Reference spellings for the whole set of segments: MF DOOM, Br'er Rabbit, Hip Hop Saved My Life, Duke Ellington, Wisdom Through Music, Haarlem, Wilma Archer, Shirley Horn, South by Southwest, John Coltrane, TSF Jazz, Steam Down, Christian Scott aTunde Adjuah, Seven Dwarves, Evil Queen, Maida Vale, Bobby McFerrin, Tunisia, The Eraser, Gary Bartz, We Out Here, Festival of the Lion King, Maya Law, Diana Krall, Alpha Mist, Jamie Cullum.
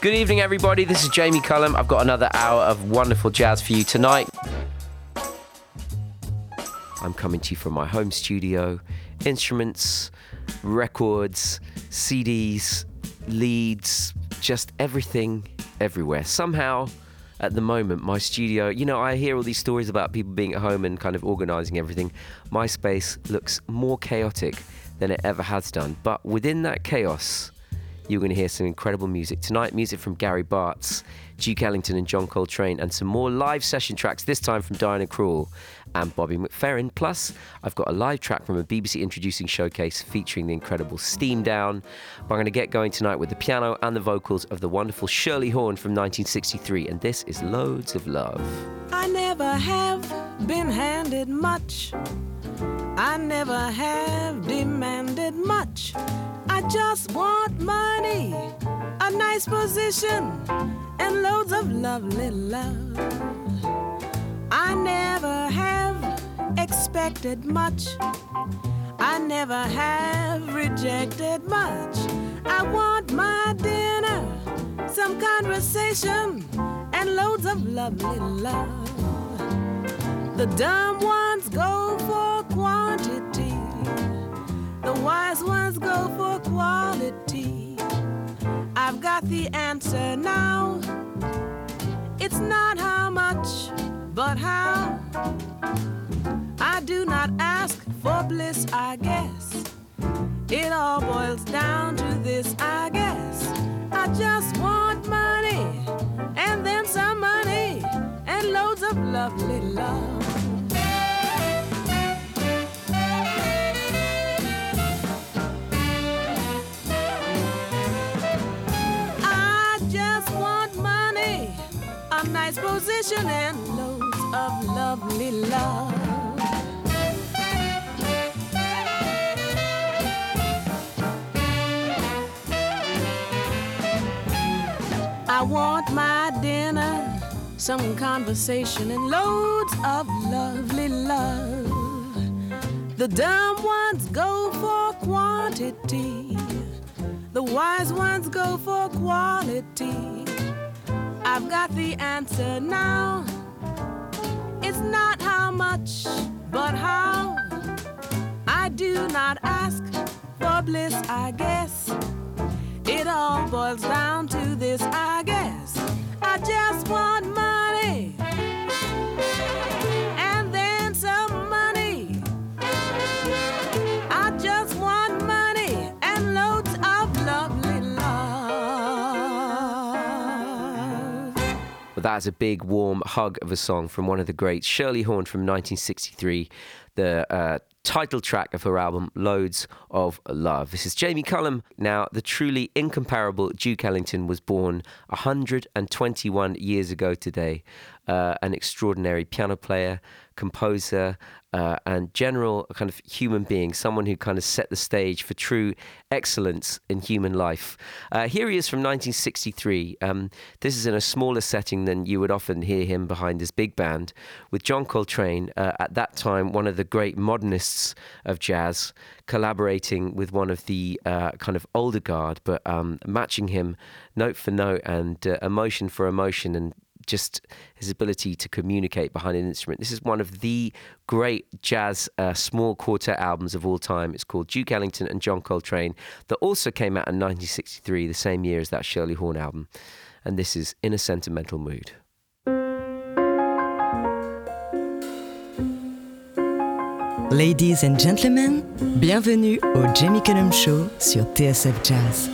Good evening, everybody. This is Jamie Cullum. I've got another hour of wonderful jazz for you tonight. I'm coming to you from my home studio. Instruments, records, CDs, leads, just everything, everywhere. Somehow, at the moment, my studio, you know, I hear all these stories about people being at home and kind of organising everything. My space looks more chaotic than it ever has done. But within that chaos, you're going to hear some incredible music. Tonight, music from Gary Bartz, Duke Ellington and John Coltrane, and some more live session tracks, this time from Diana Krall and Bobby McFerrin. Plus, I've got a live track from a BBC Introducing showcase featuring the incredible Steam Down. But I'm going to get going tonight with the piano and the vocals of the wonderful Shirley Horn from 1963, and this is Loads of Love. I never have been handed much. I never have demanded much. I just want money, a nice position, and loads of lovely love. I never have expected much. I never have rejected much. I want my dinner, some conversation, and loads of lovely love. The dumb ones go for quantity. The wise ones go for quality. I've got the answer now. It's not how much, but how. I do not ask for bliss, I guess. It all boils down to this, I guess. I just want money, and then some money, and loads of lovely love. Nice position and loads of lovely love. I want my dinner, some conversation, and loads of lovely love. The dumb ones go for quantity. The wise ones go for quality. I've got the answer now. It's not how much, but how. I do not ask for bliss, I guess. It all boils down to this, I guess. I just want money, and then some money. I just want money and loads of lovely. Well, that is a big, warm hug of a song from one of the greats, Shirley Horn from 1963, the title track of her album, Loads of Love. This is Jamie Cullum. Now, the truly incomparable Duke Ellington was born 121 years ago today, an extraordinary piano player, composer, and general kind of human being, someone who kind of set the stage for true excellence in human life. Here he is from 1963. This is in a smaller setting than you would often hear him behind his big band, with John Coltrane, at that time one of the great modernists of jazz, collaborating with one of the kind of older guard, but matching him note for note and emotion for emotion, and just his ability to communicate behind an instrument. This is one of the great jazz small quartet albums of all time. It's called Duke Ellington and John Coltrane, that also came out in 1963, the same year as that Shirley Horn album. And this is In a Sentimental Mood. Ladies and gentlemen, bienvenue au Jamie Cullum Show sur TSF Jazz.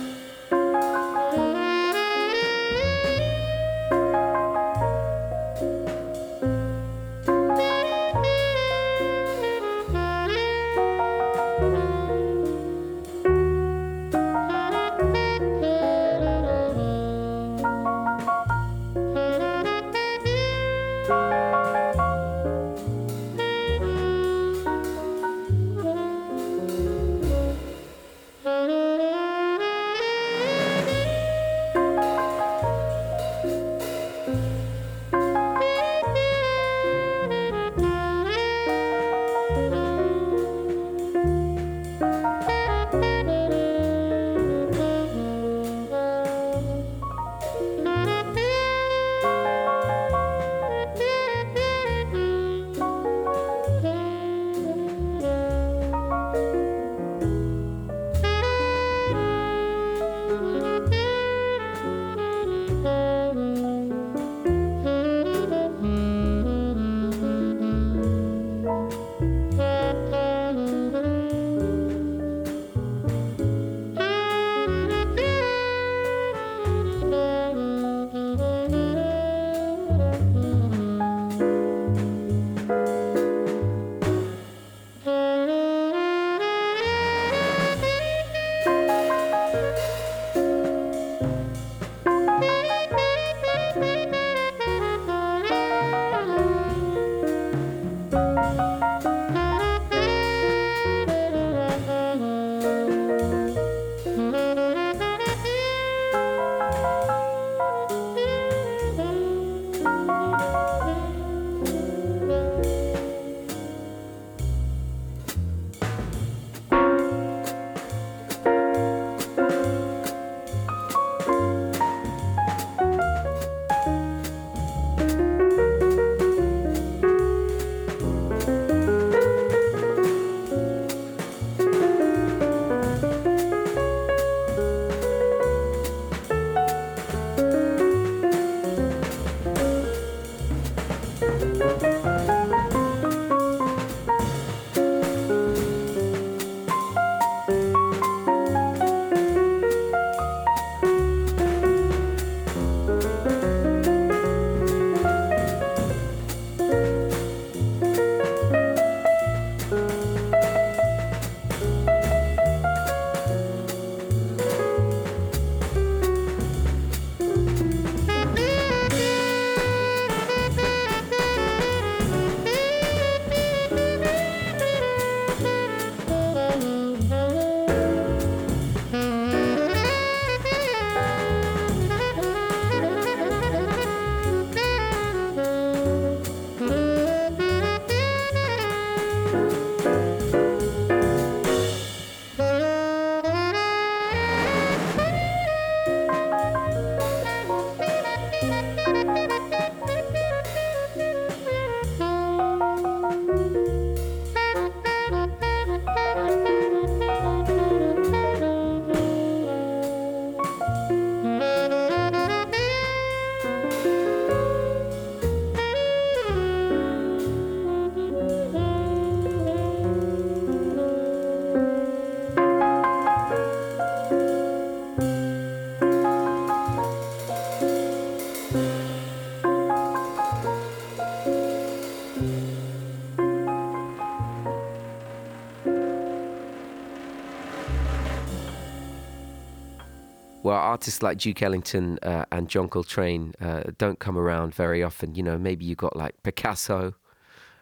Well, artists like Duke Ellington and John Coltrane don't come around very often. You know, maybe you got like Picasso,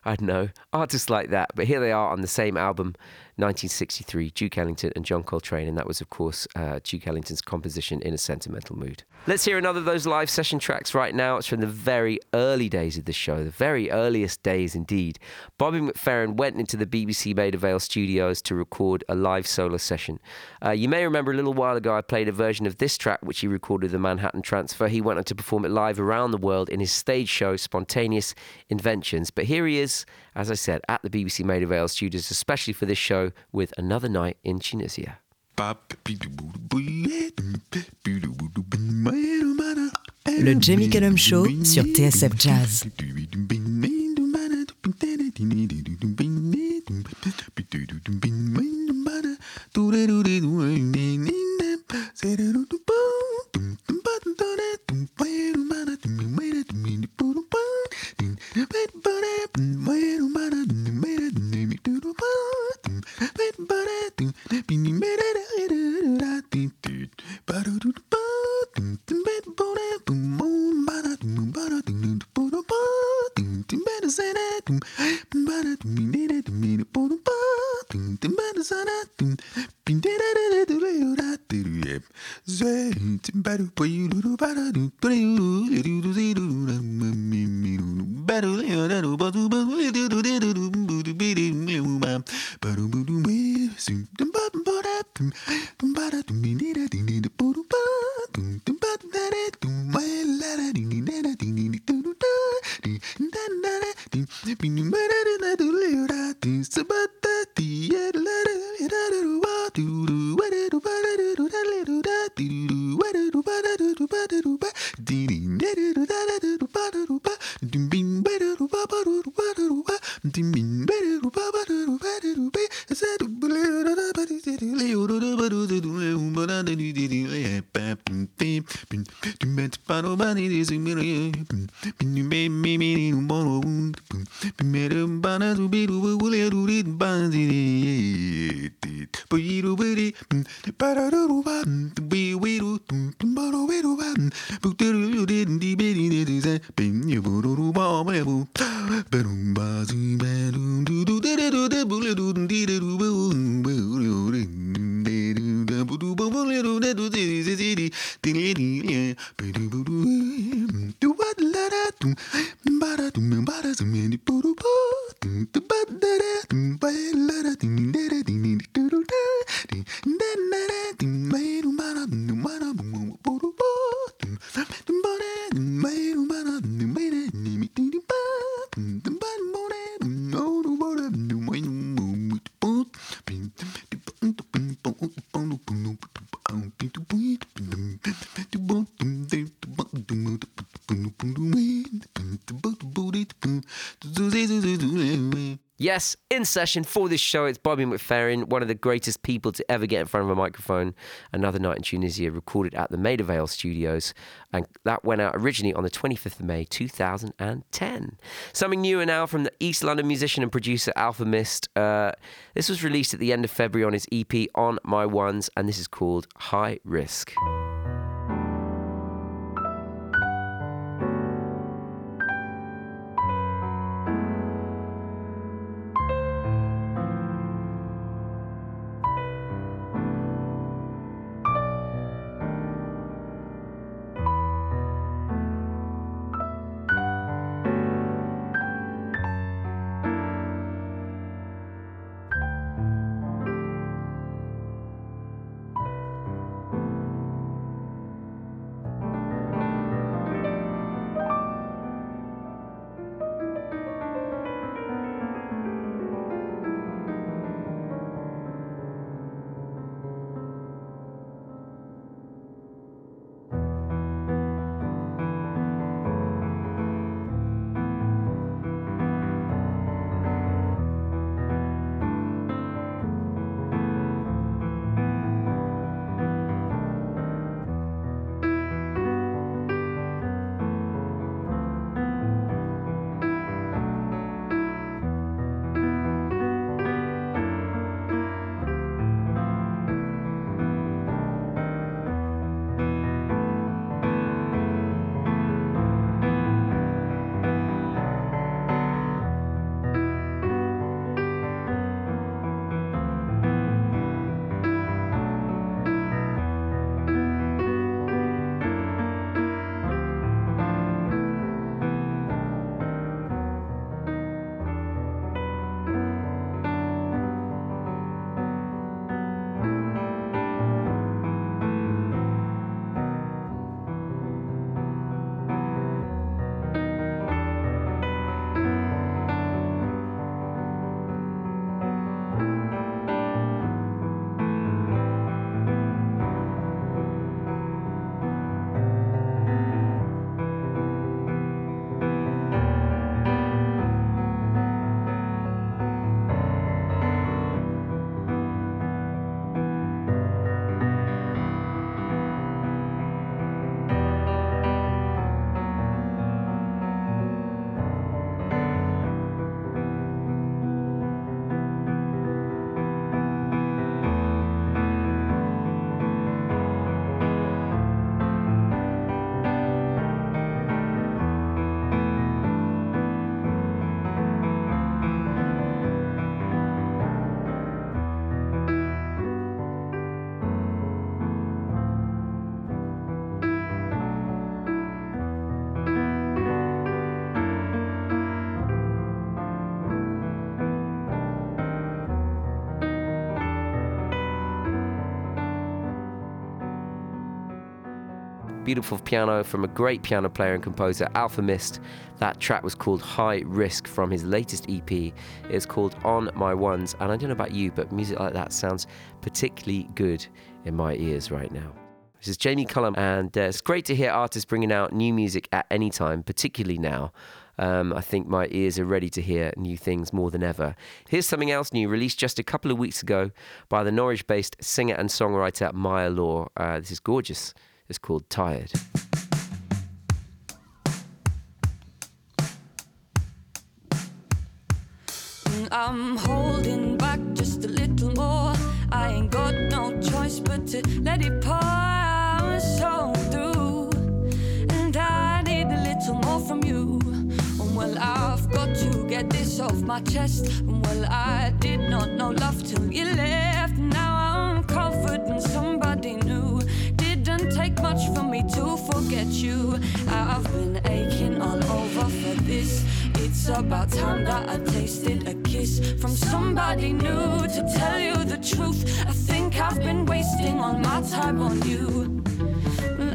I don't know, artists like that. But here they are on the same album, 1963, Duke Ellington and John Coltrane. And that was, of course, Duke Ellington's composition In a Sentimental Mood. Let's hear another of those live session tracks right now. It's from the very early days of the show, the very earliest days indeed. Bobby McFerrin went into the BBC Maida Vale studios to record a live solo session. You may remember a little while ago I played a version of this track, which he recorded at the Manhattan Transfer. He went on to perform it live around the world in his stage show, Spontaneous Inventions. But here he is, as I said, at the BBC Maida Vale studios, especially for this show, with Another Night in Tunisia. Le Jamie Cullum Show sur TSF Jazz. Yes, in session for this show, it's Bobby McFerrin, one of the greatest people to ever get in front of a microphone. Another Night in Tunisia, recorded at the Maida Vale studios. And that went out originally on the 25th of May, 2010. Something newer now from the East London musician and producer Alpha Mist. This was released at the end of February on his EP, On My Ones, and this is called High Risk. Beautiful piano from a great piano player and composer, Alpha Mist. That track was called High Risk from his latest EP. It's called On My Ones, and I don't know about you, but music like that sounds particularly good in my ears right now. This is Jamie Cullum, and it's great to hear artists bringing out new music at any time, particularly now. I think my ears are ready to hear new things more than ever. Here's something else new, released just a couple of weeks ago by the Norwich-based singer and songwriter Maya Law. This is gorgeous. It's called Tired. I'm holding back just a little more. I ain't got no choice but to let it pass on through. And I need a little more from you. Well, I've got to get this off my chest. Well, I did not know love till you left. Now I'm confident somebody new. Didn't take much for me to forget you. I've been aching all over for this. It's about time that I tasted a kiss from somebody new. To tell you the truth, I think I've been wasting all my time on you.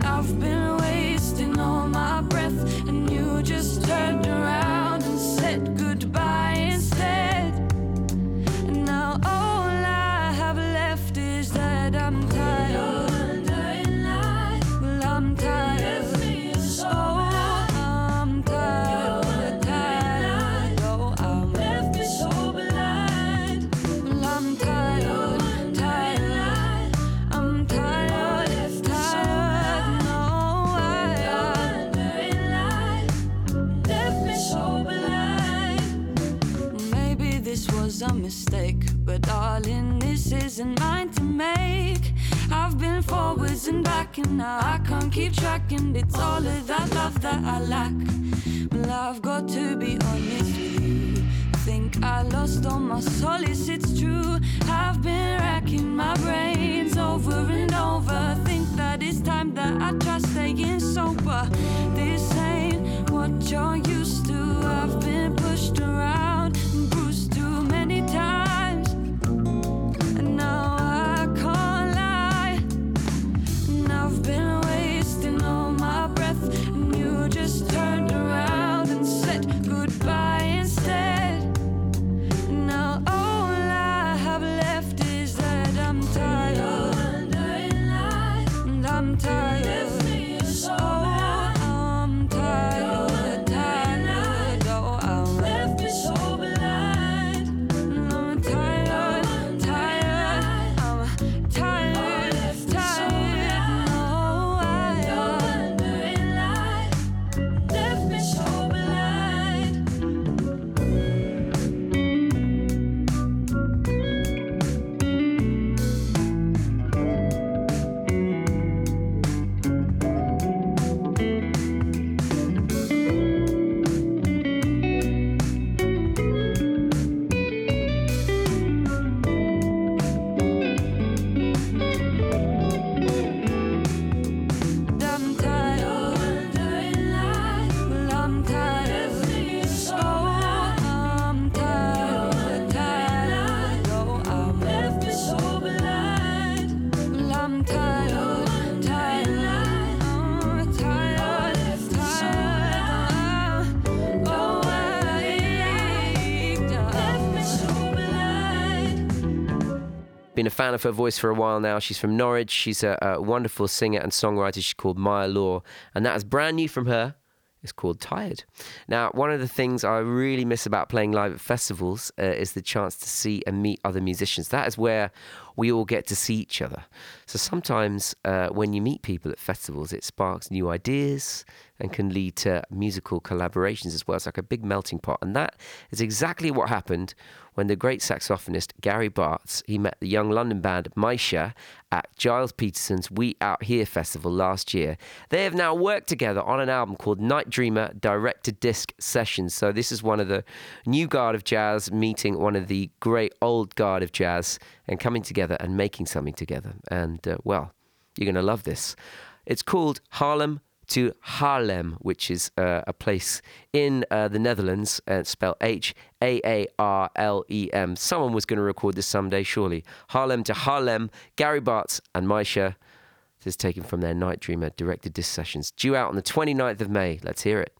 I've been wasting all my breath, and you just turned around and said goodbye instead. And now all I have left is that I'm tired. Well, I'm tired. Oh, I'm tired. Tired. Oh, I'm left this whole blind. Well, I'm tired. A mistake, but darling, this isn't mine to make. I've been forwards and back, and now I can't keep track, and it's all of that love that I lack. Well, I've got to be honest with you. Think I lost all my solace, it's true. I've been racking my brains over and over. Think that it's time that I try staying sober. This ain't what you're used to. I've been pushed around and bruised too many times, and now I can't lie. And I've been wasting all my breath, and you just turned around and said goodbye instead. And now all I have left is that I'm tired, and I'm tired. Been a fan of her voice for a while now. She's from Norwich. She's a wonderful singer and songwriter. She's called Maya Law, and that is brand new from her. It's called Tired. Now, one of the things I really miss about playing live at festivals is the chance to see and meet other musicians. That is where we all get to see each other. So sometimes when you meet people at festivals, it sparks new ideas and can lead to musical collaborations as well. It's like a big melting pot. And that is exactly what happened when the great saxophonist Gary Bartz, he met the young London band Maisha at Giles Peterson's We Out Here festival last year. They have now worked together on an album called Night Dreamer direct-to-disc sessions. So this is one of the new guard of jazz meeting one of the great old guard of jazz and coming together and making something together. And, well, you're going to love this. It's called Haarlem to Haarlem, which is a place in the Netherlands, spelled Haarlem. Someone was going to record this someday, surely. Haarlem to Haarlem, Gary Bartz and Maisha. This is taken from their Night Dreamer directed disc sessions, due out on the 29th of May. Let's hear it.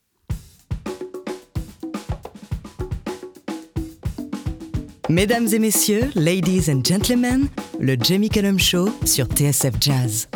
Mesdames et messieurs, ladies and gentlemen, le Jamie Cullum Show sur TSF Jazz.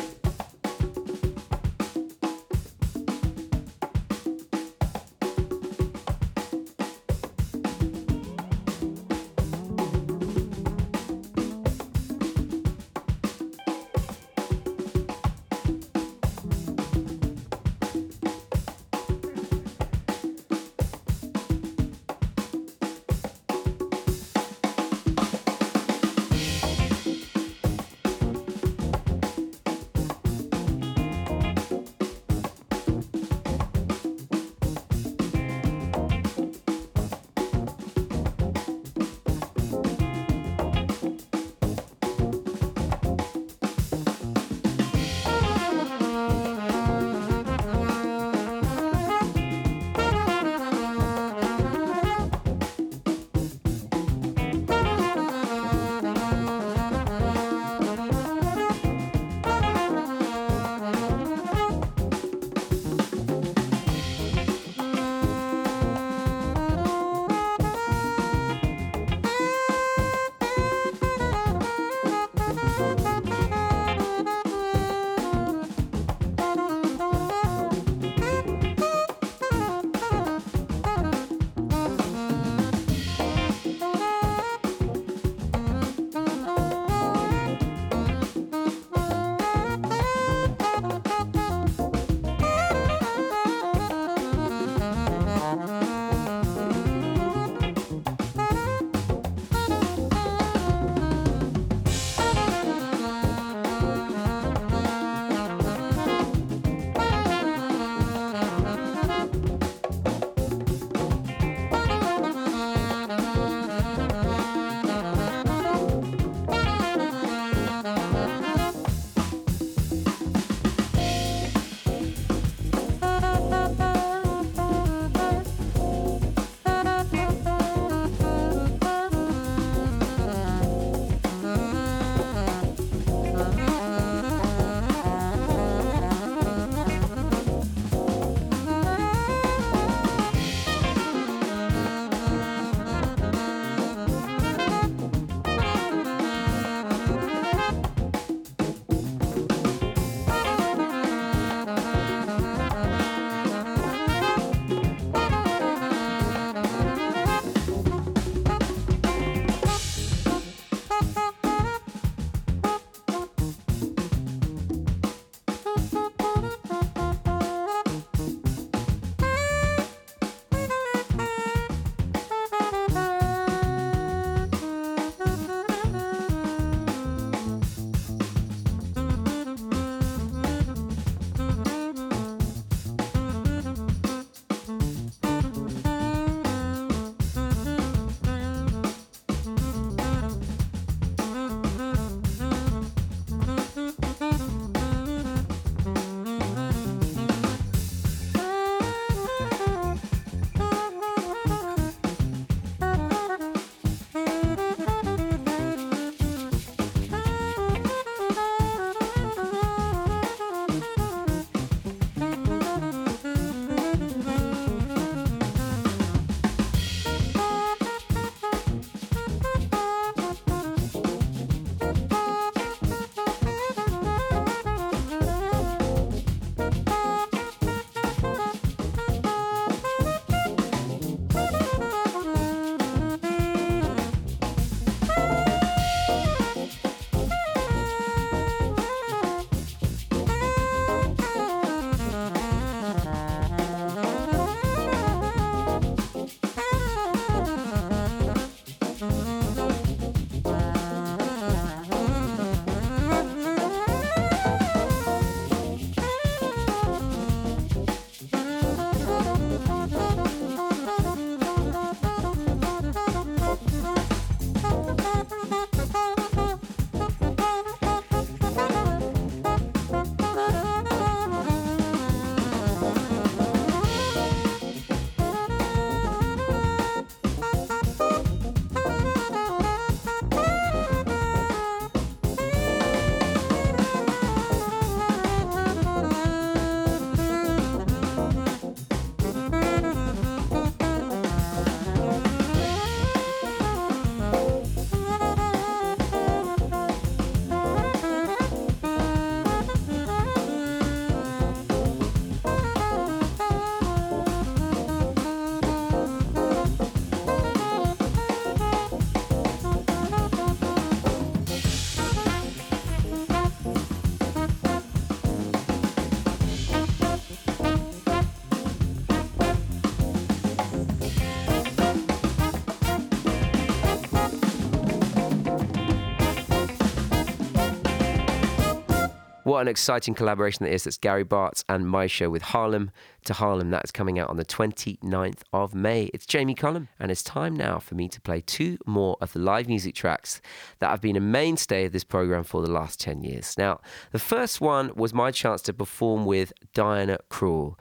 an exciting collaboration that is. That's Gary Bartz and Maisha with Haarlem to Haarlem. That's coming out on the 29th of May. It's Jamie Cullum, and it's time now for me to play two more of the live music tracks that have been a mainstay of this programme for the last 10 years. Now, the first one was my chance to perform with Diana Krall.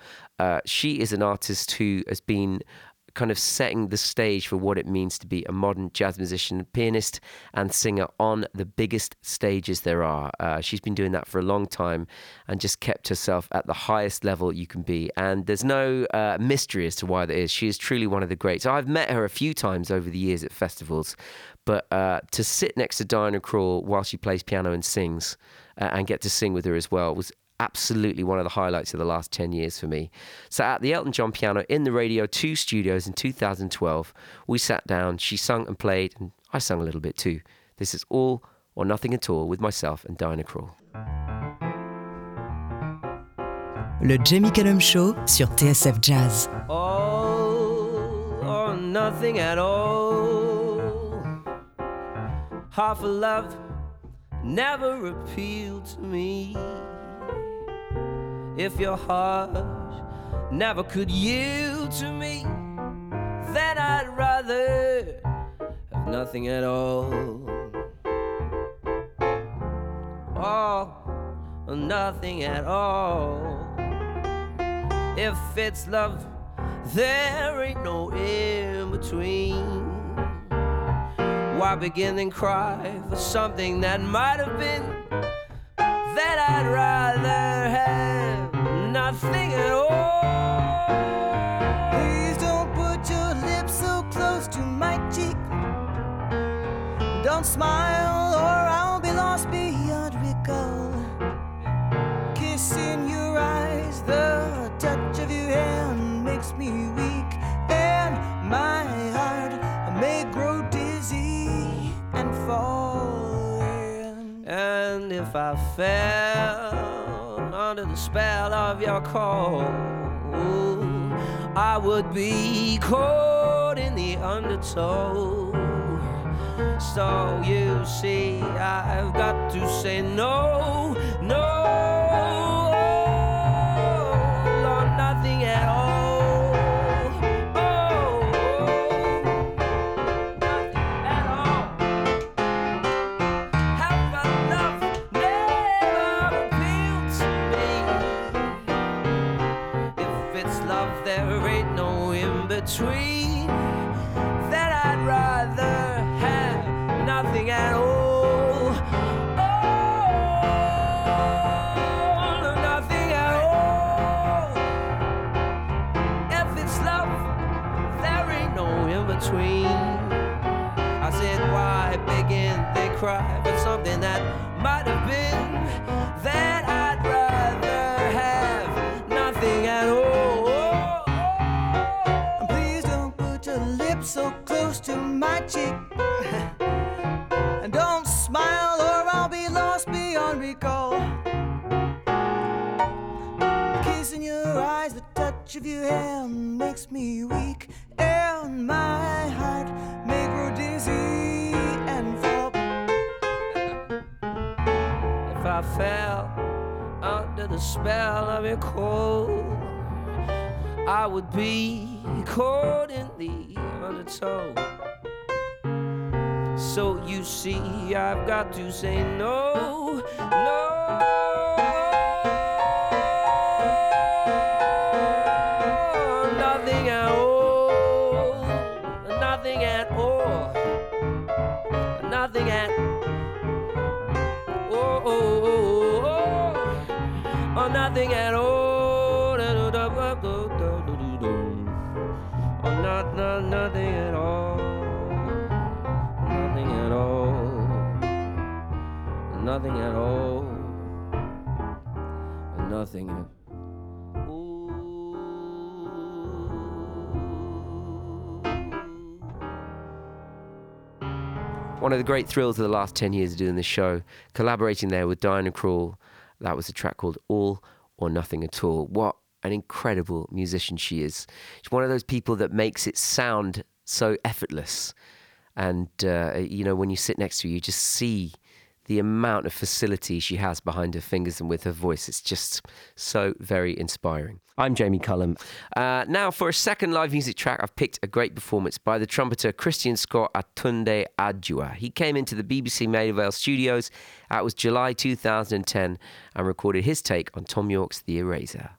She is an artist who has been kind of setting the stage for what it means to be a modern jazz musician, pianist and singer on the biggest stages there are. She's been doing that for a long time and just kept herself at the highest level you can be. And there's no mystery as to why that is. She is truly one of the greats. I've met her a few times over the years at festivals, but to sit next to Diana Krall while she plays piano and sings and get to sing with her as well was absolutely one of the highlights of the last 10 years for me. So at the Elton John Piano in the Radio 2 studios in 2012, we sat down, she sung and played, and I sung a little bit too. This is All or Nothing at All with myself and Diana Krall. Le Jamie Cullum Show sur TSF Jazz. All or nothing at all. Half a love never appealed to me. If your heart never could yield to me, then I'd rather have nothing at all. All or nothing at all. If it's love, there ain't no in between. Why begin and cry for something that might have been? Then I'd rather have nothing at all. Please don't put your lips so close to my cheek. Don't smile or I'll be lost beyond recall. Kiss in your eyes, the touch of your hand makes me weak. And my heart may grow dizzy and fall in. And if I fell under the spell of your call, ooh, I would be caught in the undertow. So you see, I've got to say no, no, or nothing at all. Between that I'd rather have nothing at all. Oh, nothing at all. If it's love, there ain't no in between. I said, why begin and cry for something that might have been? That I'd rather have nothing at all. So close to my cheek, and don't smile or I'll be lost beyond recall. The kiss in your eyes, the touch of your hand makes me weak, and my heart may grow dizzy and fall. If I fell under the spell of your cold, I would be caught in the undertow. So you see, I've got to say no, no. Nothing at all, nothing at all, nothing at all, nothing at all. One of the great thrills of the last 10 years of doing this show, collaborating there with Diana Krall, that was a track called All or Nothing at All. What an incredible musician she is. She's one of those people that makes it sound so effortless. And, you know, when you sit next to her, you just see the amount of facility she has behind her fingers and with her voice. It's just so very inspiring. I'm Jamie Cullum. Now for a second live music track, I've picked a great performance by the trumpeter Christian Scott aTunde Adjuah. He came into the BBC Maida Vale studios. That was July 2010 and recorded his take on Tom Yorke's The Eraser.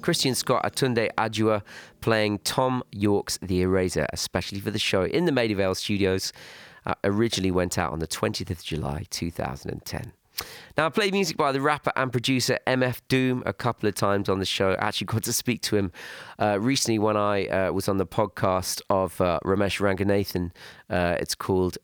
Christian Scott aTunde Adjuah playing Tom York's The Eraser, especially for the show in the Maida Vale Studios. Originally went out on the 20th of July 2010. Now, I played music by the rapper and producer MF DOOM a couple of times on the show. I actually got to speak to him recently when I was on the podcast of Ramesh Ranganathan. It's called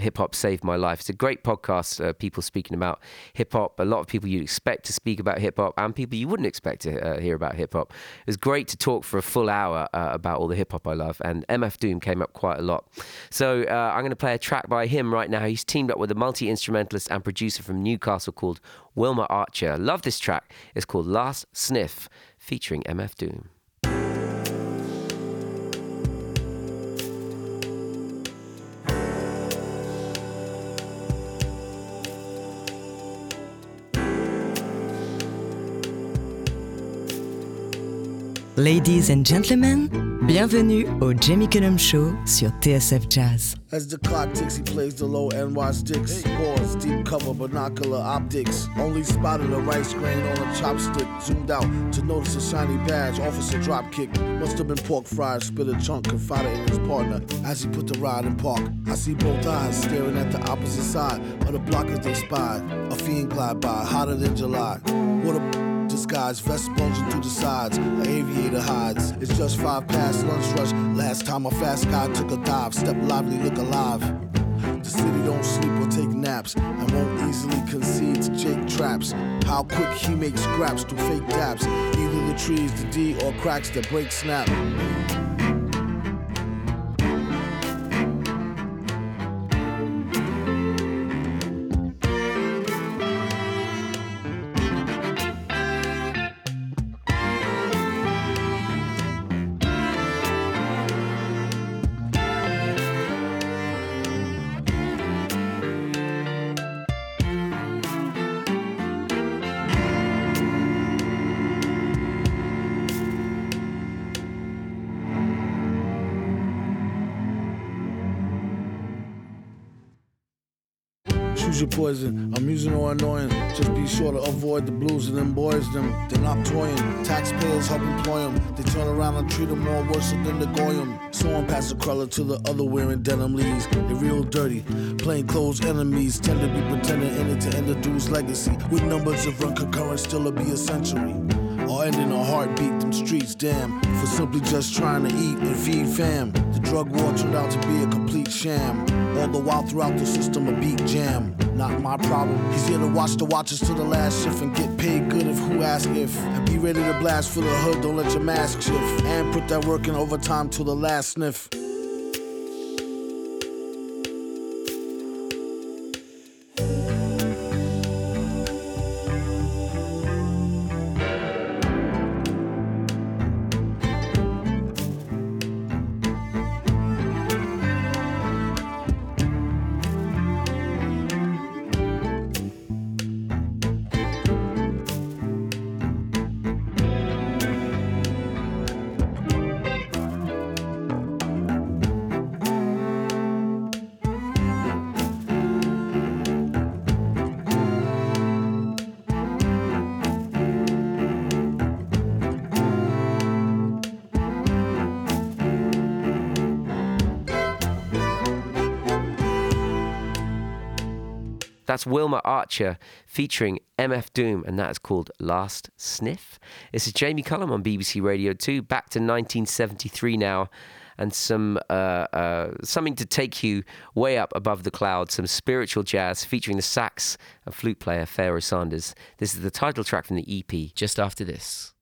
Hip Hop Saved My Life. It's a great podcast, people speaking about hip-hop, a lot of people you'd expect to speak about hip-hop and people you wouldn't expect to hear about hip-hop. It was great to talk for a full hour about all the hip-hop I love, and MF DOOM came up quite a lot. So I'm going to play a track by him right now. He's teamed up with a multi-instrumentalist and producer from Newcastle called Wilma Archer. Love this track. It's called Last Sniff, featuring MF DOOM. Ladies and gentlemen, bienvenue au Jamie Cullum Show sur TSF Jazz. As the clock ticks, he plays the low and watch sticks. Pause, deep cover, binocular optics. Only spotted a rice grain on a chopstick. Zoomed out to notice a shiny badge, officer dropkick. Must have been pork fried, spit a chunk, confided in his partner as he put the ride in park. I see both eyes staring at the opposite side of the block as they spied. A fiend glide by, hotter than July. What a... disguise, vest bulging through the sides, the aviator hides. It's just 5 past lunch rush. Last time a fast guy took a dive, step lively, look alive. The city don't sleep or take naps, and won't easily concede to Jake traps. How quick he makes scraps through fake daps, either the trees, the D, or cracks that break snap. Poison, amusing or annoying. Just be sure to avoid the blues and them boys. Them, they're not toying. Taxpayers help employ them. They turn around and treat them more worse than the goyim. So I'm past the crawler to the other wearing denim leaves. They're real dirty. Plain clothes enemies tend to be pretending in it to end the dude's legacy. With numbers of run concurrent, still it'll be a century. Or ending a heartbeat, them streets, damn. For simply just trying to eat and feed fam. The drug war turned out to be a complete sham. All the while throughout the system, a beat jam. Not my problem. He's here to watch the watchers to the last shift and get paid good if who ask if. And be ready to blast for the hood, don't let your mask shift. And put that work in overtime till the last sniff. That's Wilma Archer featuring MF DOOM, and that is called Last Sniff. This is Jamie Cullum on BBC Radio 2, back to 1973 now, and some something to take you way up above the clouds, some spiritual jazz featuring the sax and flute player Pharaoh Sanders. This is the title track from the EP, just after this.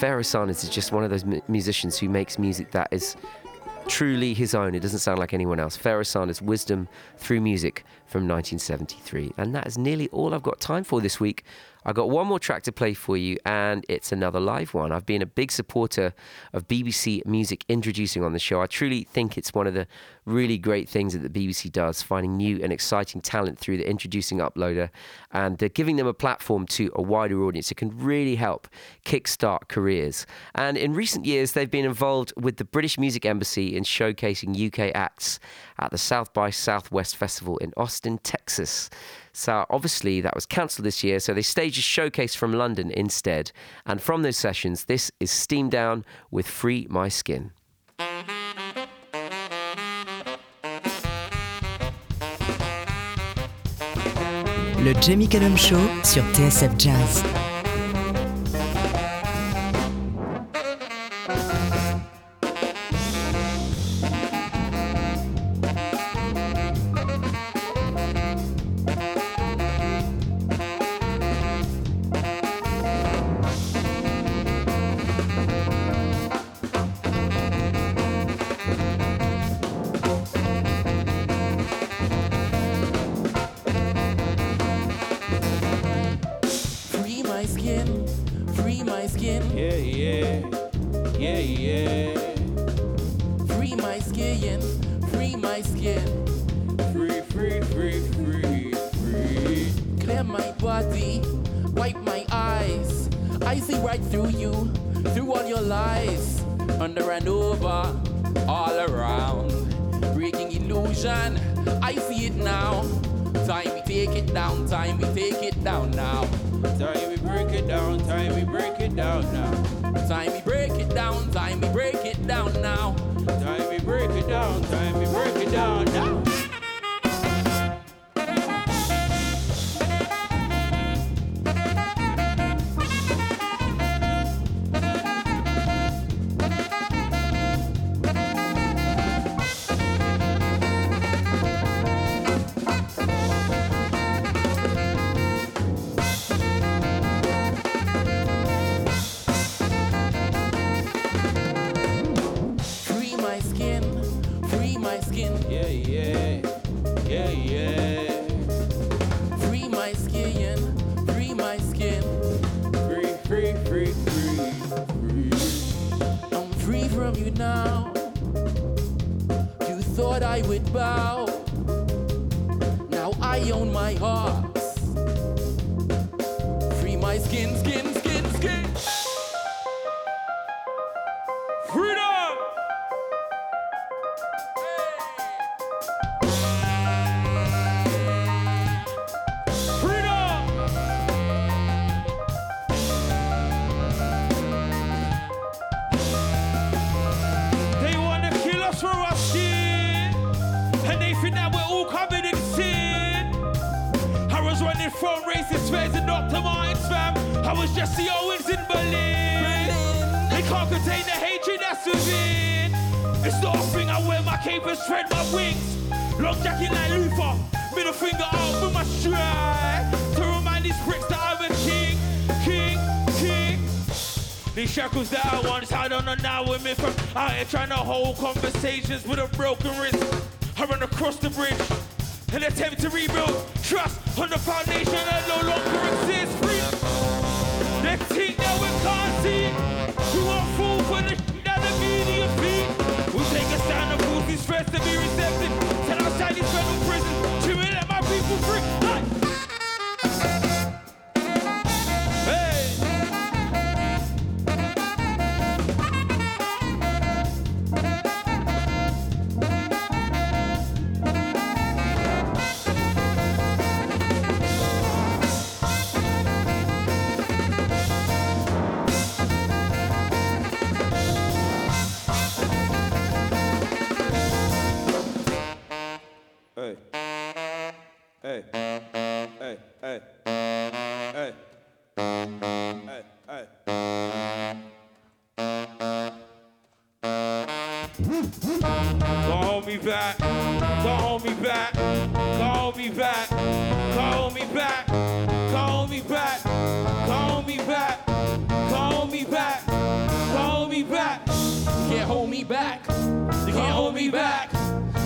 Pharaoh Sanders is just one of those musicians who makes music that is truly his own. It doesn't sound like anyone else. Pharaoh Sanders, Wisdom Through Music from 1973. And that is nearly all I've got time for this week. I've got one more track to play for you, and it's another live one. I've been a big supporter of BBC Music Introducing on the show. I truly think it's one of the really great things that the BBC does, finding new and exciting talent through the Introducing uploader, and they're giving them a platform to a wider audience. It can really help kickstart careers. And in recent years, they've been involved with the British Music Embassy in showcasing UK acts at the South by Southwest Festival in Austin, Texas. So obviously that was cancelled this year, so they staged a showcase from London instead. And from those sessions, this is Steam Down with Free My Skin. Le Jamie Cullum Show sur TSF Jazz. Trying to hold conversations with a broken wrist. I run across the bridge and attempt to rebuild trust on the foundation that no longer exists. They think that we can't see. We won't fall for the shit that the media feed. We'll take a stand and force these threats to be receptive. Tell outside these federal prisons to let my people free. hey, hey, hey, hey, hey, hey. Call me back, call me back, call me back, call me back, call me back, call me back, call me back, call me back. You can't hold me back, you can't hold me back,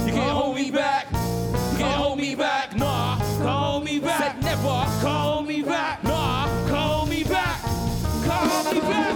you can't hold me back, you can't hold me back, nah, call me back, said never, call me back, nah, call me back, call me back, call me back.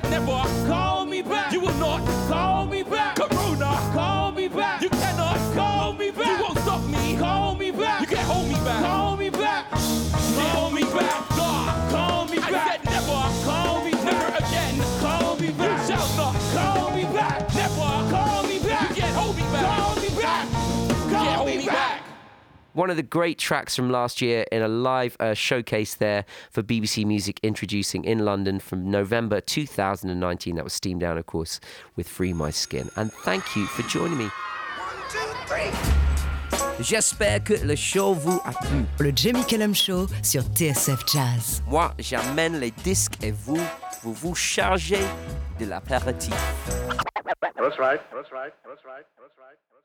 Never call me back. You will not call me back. Corona, call me back. You cannot call me back. You won't stop me. Call me back. You can't hold me back. Call me back. Call me back. God, call me back. I said never. Call me never again. Call me back. You shall not call me back. Never call me back. You can't hold me back. Call me back. Call me back. One of the great tracks from last year in a live showcase there for BBC Music Introducing in London from November 2019. That was Steam Down, of course, with Free My Skin. And thank you for joining me. 1, 2, 3. J'espère que le show vous a plu. Le Jamie Cullum Show sur TSF Jazz. Moi, j'amène les disques et vous, vous vous chargez de l'apéritif. That's right. That's right. That's right. That's right.